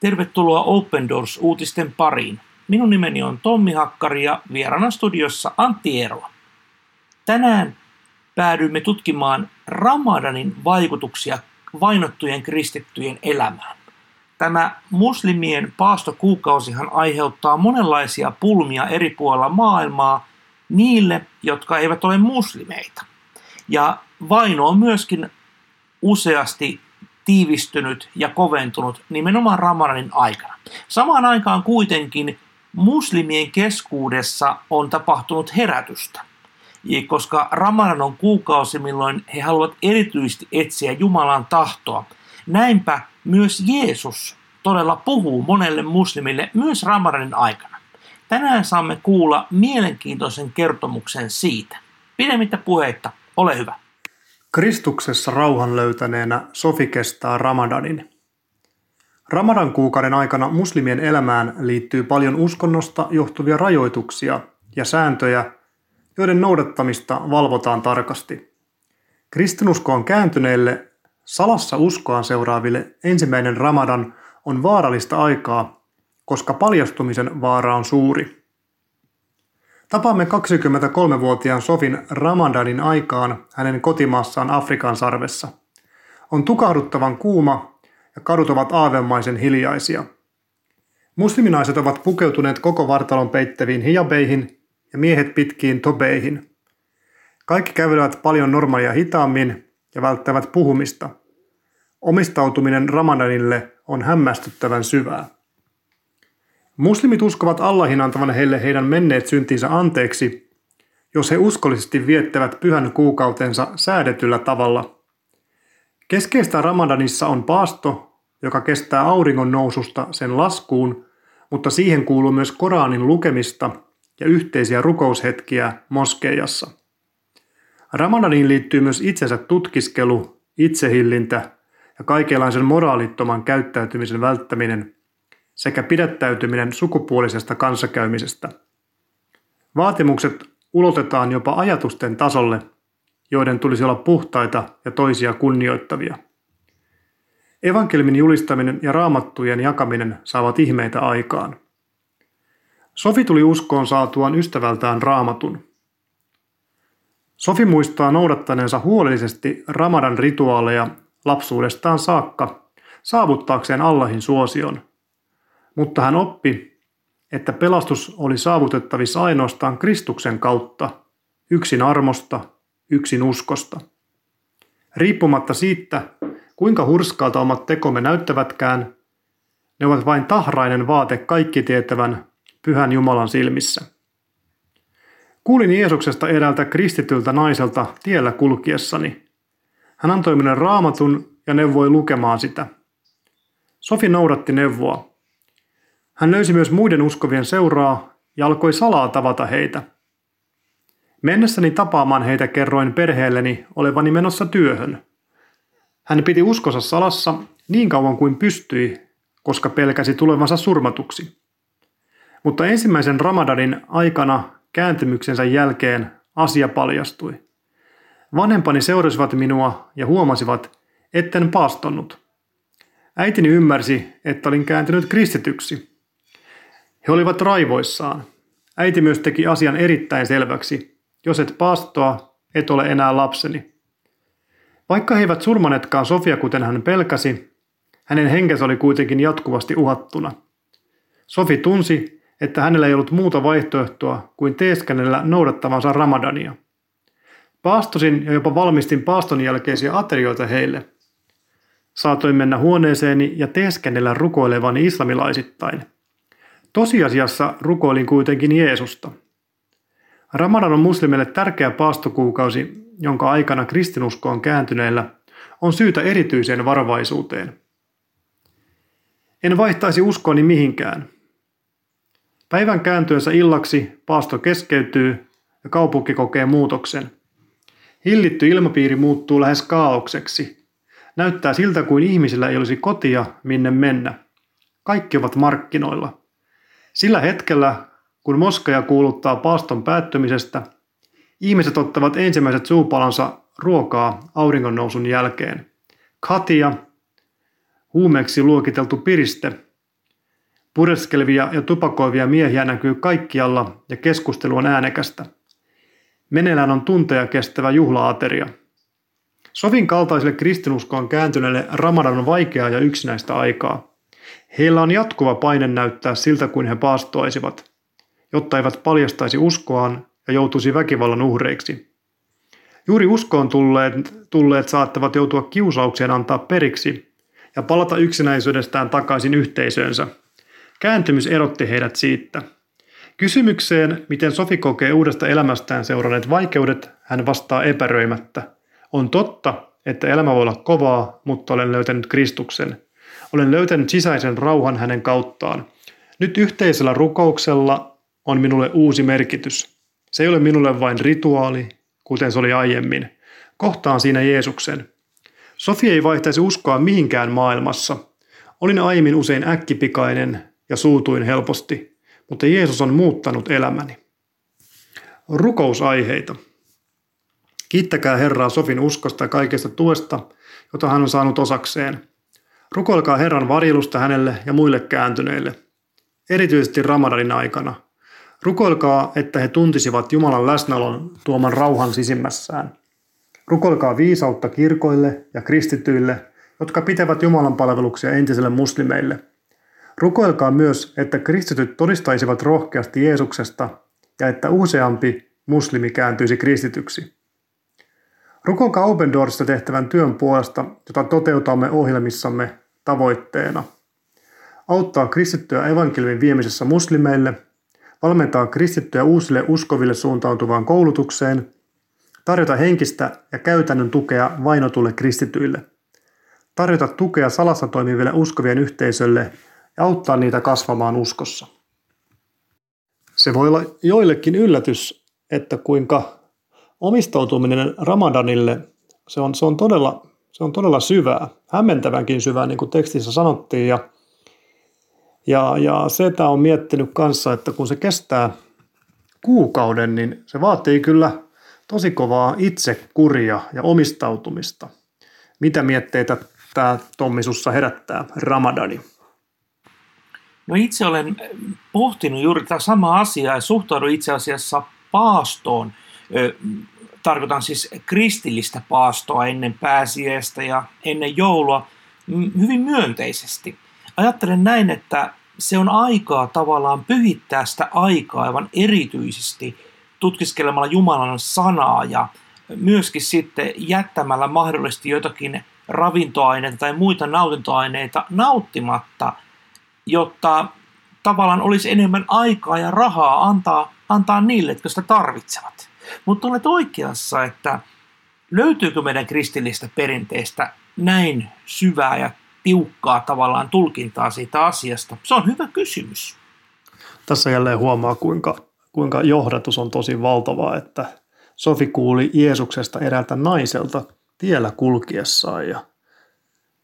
Tervetuloa Open Doors-uutisten pariin. Minun nimeni on Tommi Hakkari ja vieraana studiossa Antti Ero. Tänään päädyimme tutkimaan Ramadanin vaikutuksia vainottujen kristittyjen elämään. Tämä muslimien paastokuukausihan aiheuttaa monenlaisia pulmia eri puolilla maailmaa niille, jotka eivät ole muslimeita. Ja vaino on myöskin useasti tiivistynyt ja koventunut nimenomaan Ramadanin aikana. Samaan aikaan kuitenkin muslimien keskuudessa on tapahtunut herätystä, koska Ramadan on kuukausi, milloin he haluavat erityisesti etsiä Jumalan tahtoa. Näinpä myös Jeesus todella puhuu monelle muslimille myös Ramadanin aikana. Tänään saamme kuulla mielenkiintoisen kertomuksen siitä. Pidemmittä puheitta, ole hyvä. Kristuksessa rauhan löytäneenä Sofi kestää Ramadanin. Ramadan kuukauden aikana muslimien elämään liittyy paljon uskonnosta johtuvia rajoituksia ja sääntöjä, joiden noudattamista valvotaan tarkasti. Kristinuskoon kääntyneille, salassa uskoaan seuraaville ensimmäinen Ramadan on vaarallista aikaa, koska paljastumisen vaara on suuri. Tapaamme 23-vuotiaan Sofin Ramadanin aikaan hänen kotimaassaan Afrikan sarvessa. On tukahduttavan kuuma ja kadut ovat aavemaisen hiljaisia. Musliminaiset ovat pukeutuneet koko vartalon peittäviin hijabeihin ja miehet pitkiin tobeihin. Kaikki kävelevät paljon normaalia hitaammin ja välttävät puhumista. Omistautuminen Ramadanille on hämmästyttävän syvää. Muslimit uskovat Allahin antavan heille heidän menneet syntinsä anteeksi, jos he uskollisesti viettävät pyhän kuukautensa säädetyllä tavalla. Keskeistä Ramadanissa on paasto, joka kestää auringon noususta sen laskuun, mutta siihen kuuluu myös Koranin lukemista ja yhteisiä rukoushetkiä moskeijassa. Ramadaniin liittyy myös itsensä tutkiskelu, itsehillintä ja kaikenlaisen moraalittoman käyttäytymisen välttäminen sekä pidättäytyminen sukupuolisesta kanssakäymisestä. Vaatimukset ulotetaan jopa ajatusten tasolle, joiden tulisi olla puhtaita ja toisia kunnioittavia. Evankeliumin julistaminen ja raamattujen jakaminen saavat ihmeitä aikaan. Sofi tuli uskoon saatuaan ystävältään raamatun. Sofi muistaa noudattaneensa huolellisesti Ramadan rituaaleja lapsuudestaan saakka saavuttaakseen Allahin suosion. Mutta hän oppi, että pelastus oli saavutettavissa ainoastaan Kristuksen kautta, yksin armosta, yksin uskosta. Riippumatta siitä, kuinka hurskalta omat tekomme näyttävätkään, ne ovat vain tahrainen vaate kaikkitietävän pyhän Jumalan silmissä. Kuulin Jeesuksesta eräältä kristityltä naiselta tiellä kulkiessani. Hän antoi minulle raamatun ja neuvoi lukemaan sitä. Sofi noudatti neuvoa. Hän löysi myös muiden uskovien seuraa ja alkoi salaa tavata heitä. Mennessäni tapaamaan heitä kerroin perheelleni olevani menossa työhön. Hän piti uskonsa salassa niin kauan kuin pystyi, koska pelkäsi tulevansa surmatuksi. Mutta ensimmäisen Ramadanin aikana kääntymyksensä jälkeen asia paljastui. Vanhempani seurasivat minua ja huomasivat, etten paastonnut. Äitini ymmärsi, että olin kääntynyt kristityksi. He olivat raivoissaan. Äiti myös teki asian erittäin selväksi. Jos et paastoa, et ole enää lapseni. Vaikka he eivät surmanetkaan Sofia, kuten hän pelkäsi, hänen henkensä oli kuitenkin jatkuvasti uhattuna. Sofi tunsi, että hänellä ei ollut muuta vaihtoehtoa kuin teeskennellä noudattavansa Ramadania. Paastosin ja jopa valmistin paaston jälkeisiä aterioita heille. Saatoin mennä huoneeseeni ja teeskennellä rukoilevani islamilaisittain. Tosiasiassa rukoilin kuitenkin Jeesusta. Ramadan on muslimille tärkeä paastokuukausi, jonka aikana kristinuskoon kääntyneillä on syytä erityiseen varovaisuuteen. En vaihtaisi uskooni mihinkään. Päivän kääntyessä illaksi paasto keskeytyy ja kaupunki kokee muutoksen. Hillitty ilmapiiri muuttuu lähes kaaokseksi. Näyttää siltä kuin ihmisillä ei olisi kotia minne mennä. Kaikki ovat markkinoilla. Sillä hetkellä, kun moskeija kuuluttaa paaston päättymisestä, ihmiset ottavat ensimmäiset suupalansa ruokaa auringonnousun jälkeen. Katia, huumeeksi luokiteltu piriste, Pureskelevia ja tupakoivia miehiä näkyy kaikkialla ja keskustelu on äänekästä. Meneillään on tunteja kestävä juhlaateria. Sofin kaltaiselle kristinuskoon kääntyneelle Ramadan on vaikeaa ja yksinäistä aikaa. Heillä on jatkuva paine näyttää siltä kuin he paastoisivat, jotta eivät paljastaisi uskoaan ja joutuisi väkivallan uhreiksi. Juuri uskoon tulleet saattavat joutua kiusaukseen antaa periksi ja palata yksinäisyydestään takaisin yhteisöönsä. Kääntymys erotti heidät siitä. Kysymykseen, miten Sofi kokee uudesta elämästään seuranneet vaikeudet, hän vastaa epäröimättä. On totta, että elämä voi olla kovaa, mutta olen löytänyt Kristuksen. Olen löytänyt sisäisen rauhan hänen kauttaan. Nyt yhteisellä rukouksella on minulle uusi merkitys. Se ei ole minulle vain rituaali, kuten se oli aiemmin. Kohtaan siinä Jeesuksen. Sofi ei vaihtaisi uskoa mihinkään maailmassa. Olin aiemmin usein äkkipikainen ja suutuin helposti, mutta Jeesus on muuttanut elämäni. Rukousaiheita. Kiittäkää Herraa Sofin uskosta ja kaikesta tuesta, jota hän on saanut osakseen. Rukoilkaa Herran varjelusta hänelle ja muille kääntyneille, erityisesti Ramadanin aikana. Rukoilkaa, että he tuntisivat Jumalan läsnäolon tuoman rauhan sisimmässään. Rukoilkaa viisautta kirkoille ja kristityille, jotka pitävät Jumalan palveluksia entisille muslimeille. Rukoilkaa myös, että kristityt todistaisivat rohkeasti Jeesuksesta ja että useampi muslimi kääntyisi kristityksi. Rukoilkaa Open Doorsista tehtävän työn puolesta, jota toteutamme ohjelmissamme tavoitteena. Auttaa kristittyä evankeliumin viemisessä muslimeille, valmentaa kristittyä uusille uskoville suuntautuvaan koulutukseen, tarjota henkistä ja käytännön tukea vainotulle kristityille, tarjota tukea salassa toimiville uskovien yhteisölle ja auttaa niitä kasvamaan uskossa. Se voi olla joillekin yllätys, että kuinka omistautuminen Ramadanille, se on todella syvää, hämmentävänkin syvää, niin kuin tekstissä sanottiin. Ja se, että on miettinyt kanssa, että kun se kestää kuukauden, niin se vaatii kyllä tosi kovaa itsekuria ja omistautumista. Mitä mietteitä tämä Tommi sussa herättää Ramadani? No itse olen pohtinut juuri tätä samaa asiaa ja suhtaudun itse asiassa paastoon. Tarkoitan siis kristillistä paastoa ennen pääsiäistä ja ennen joulua hyvin myönteisesti. Ajattelen näin, että se on aikaa tavallaan pyhittää sitä aikaa aivan erityisesti tutkiskelemalla Jumalan sanaa ja myöskin sitten jättämällä mahdollisesti jotakin ravintoaineita tai muita nautintoaineita nauttimatta, jotta tavallaan olisi enemmän aikaa ja rahaa antaa niille, jotka sitä tarvitsevat. Mutta olet oikeassa, että löytyykö meidän kristillistä perinteestä näin syvää ja tiukkaa tavallaan tulkintaa siitä asiasta? Se on hyvä kysymys. Tässä jälleen huomaa, kuinka johdatus on tosi valtavaa, että Sofi kuuli Jeesuksesta eräältä naiselta tiellä kulkiessaan ja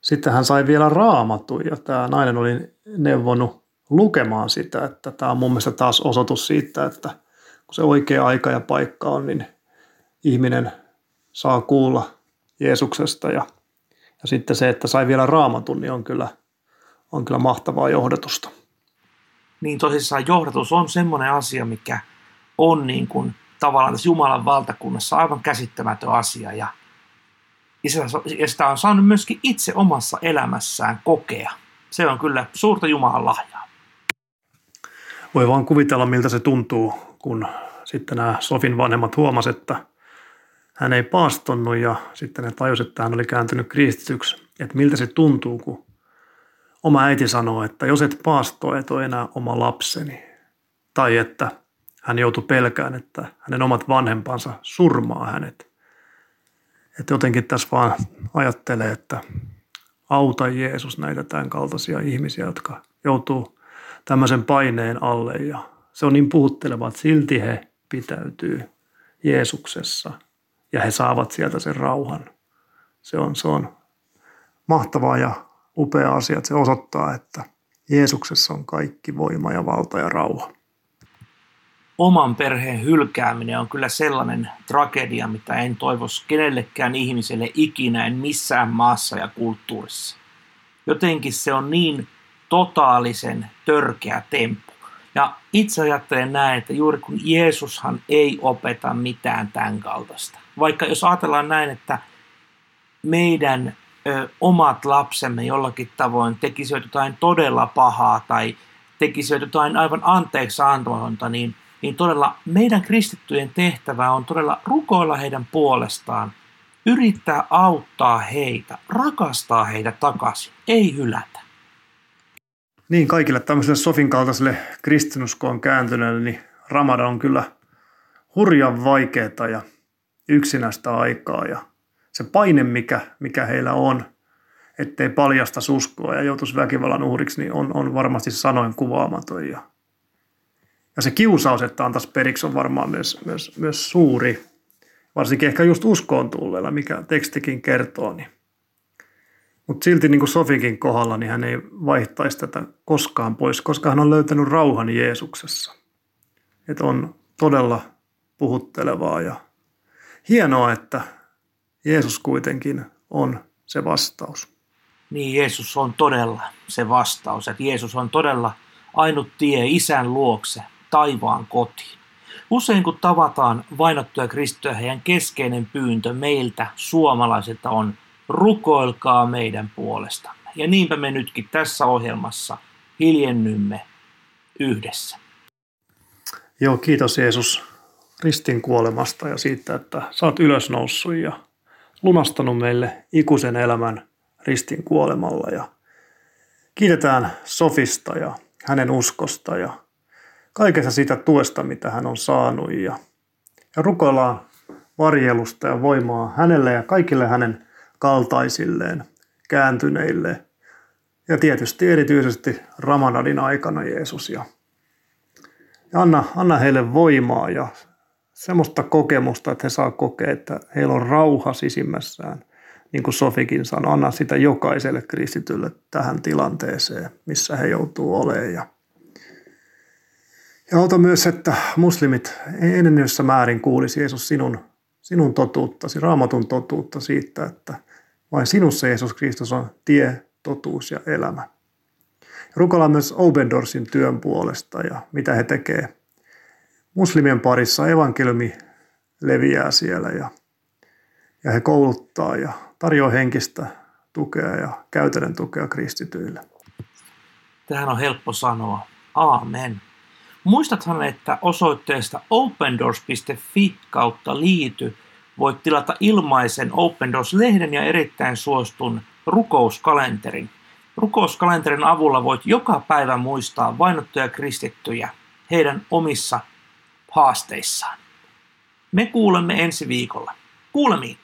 sitten hän sai vielä Raamatun ja tämä nainen oli neuvonut lukemaan sitä, että tämä on mun mielestä taas osoitus siitä, että kun se oikea aika ja paikka on, niin ihminen saa kuulla Jeesuksesta ja sitten se, että sai vielä Raamatun, niin on kyllä mahtavaa johdatusta. Niin tosissaan johdatus on semmoinen asia, mikä on niin kuin tavallaan tässä Jumalan valtakunnassa aivan käsittämätön asia ja sitä on saanut myöskin itse omassa elämässään kokea. Se on kyllä suurta Jumalan lahjaa. Voi vaan kuvitella, miltä se tuntuu, kun sitten nämä Sofin vanhemmat huomasivat, että hän ei paastonnut ja sitten ne tajusivat, että hän oli kääntynyt kristityksi. Että miltä se tuntuu, kun oma äiti sanoo, että jos et paastoo, et ole enää oma lapseni. Tai että hän joutui pelkään, että hänen omat vanhempansa surmaa hänet. Että jotenkin tässä vaan ajattelee, että auta Jeesus näitä tämän kaltaisia ihmisiä, jotka joutuu tämmöisen paineen alle. Ja se on niin puhutteleva, että silti he pitäytyy Jeesuksessa ja he saavat sieltä sen rauhan. Se on mahtavaa ja upea asia, että se osoittaa, että Jeesuksessa on kaikki voima ja valta ja rauha. Oman perheen hylkääminen on kyllä sellainen tragedia, mitä en toivoisi kenellekään ihmiselle ikinä, en missään maassa ja kulttuurissa. Jotenkin se on niin totaalisen törkeä temppu. Ja itse ajattelen näin, että juuri kun Jeesushan ei opeta mitään tämän kaltaista. Vaikka jos ajatellaan näin, että meidän omat lapsemme jollakin tavoin tekisivät jotain todella pahaa tai tekisivät jotain aivan anteeksi antamatonta, niin todella meidän kristittyjen tehtävä on todella rukoilla heidän puolestaan, yrittää auttaa heitä, rakastaa heitä takaisin, ei hylätä. Niin, kaikille tämmöiselle Sofin kaltaiselle kristinuskoon kääntyneelle, niin Ramadan on kyllä hurjan vaikeaa ja yksinäistä aikaa ja se paine, mikä heillä on, ettei paljasta uskoa ja joutuisi väkivallan uhriksi, niin on varmasti sanoin kuvaamaton. Ja se kiusaus, että antaisi periksi, on varmaan myös suuri, varsinkin ehkä just uskoon tulleella, mikä tekstikin kertoo. Niin. Mutta silti niin kuin Sofinkin kohdalla, niin hän ei vaihtaisi tätä koskaan pois, koska hän on löytänyt rauhan Jeesuksessa. Että on todella puhuttelevaa ja hienoa, että Jeesus kuitenkin on se vastaus. Niin, Jeesus on todella se vastaus. Että Jeesus on todella ainut tie isän luokse, taivaan kotiin. Usein kun tavataan vainottuja kristittyjä, heidän keskeinen pyyntö meiltä suomalaisilta on rukoilkaa meidän puolestamme. Ja niinpä me nytkin tässä ohjelmassa hiljennymme yhdessä. Joo, kiitos Jeesus ristin kuolemasta ja siitä, että sä oot ylösnoussut ja lunastanut meille ikuisen elämän ristin kuolemalla. Ja kiitetään Sofista ja hänen uskosta ja kaikesta siitä tuesta, mitä hän on saanut. Ja rukoillaan varjelusta ja voimaa hänelle ja kaikille hänen kaltaisilleen, kääntyneille. Ja tietysti erityisesti Ramadanin aikana, Jeesus. Ja anna heille voimaa ja semmoista kokemusta, että he saa kokea, että heillä on rauha sisimmässään. Niin kuin Sofikin sanoi, anna sitä jokaiselle kristitylle tähän tilanteeseen, missä he joutuu olemaan. Ja auta myös, että muslimit enenevässä määrin kuulisi Jeesus sinun totuuttasi, Raamatun totuutta siitä, että vain sinussa Jeesus Kristus on tie, totuus ja elämä. Rukoillaan myös Open Doorsin työn puolesta ja mitä he tekevät. Muslimien parissa evankeliumi leviää siellä ja he kouluttaa ja tarjoaa henkistä tukea ja käytännön tukea kristityille. Tähän on helppo sanoa. Aamen. Muistathan, että osoitteesta opendoors.fi kautta liity voit tilata ilmaisen Open Doors-lehden ja erittäin suostun rukouskalenterin. Rukouskalenterin avulla voit joka päivä muistaa vainottuja kristittyjä heidän omissa haasteissaan. Me kuulemme ensi viikolla. Kuulemiin!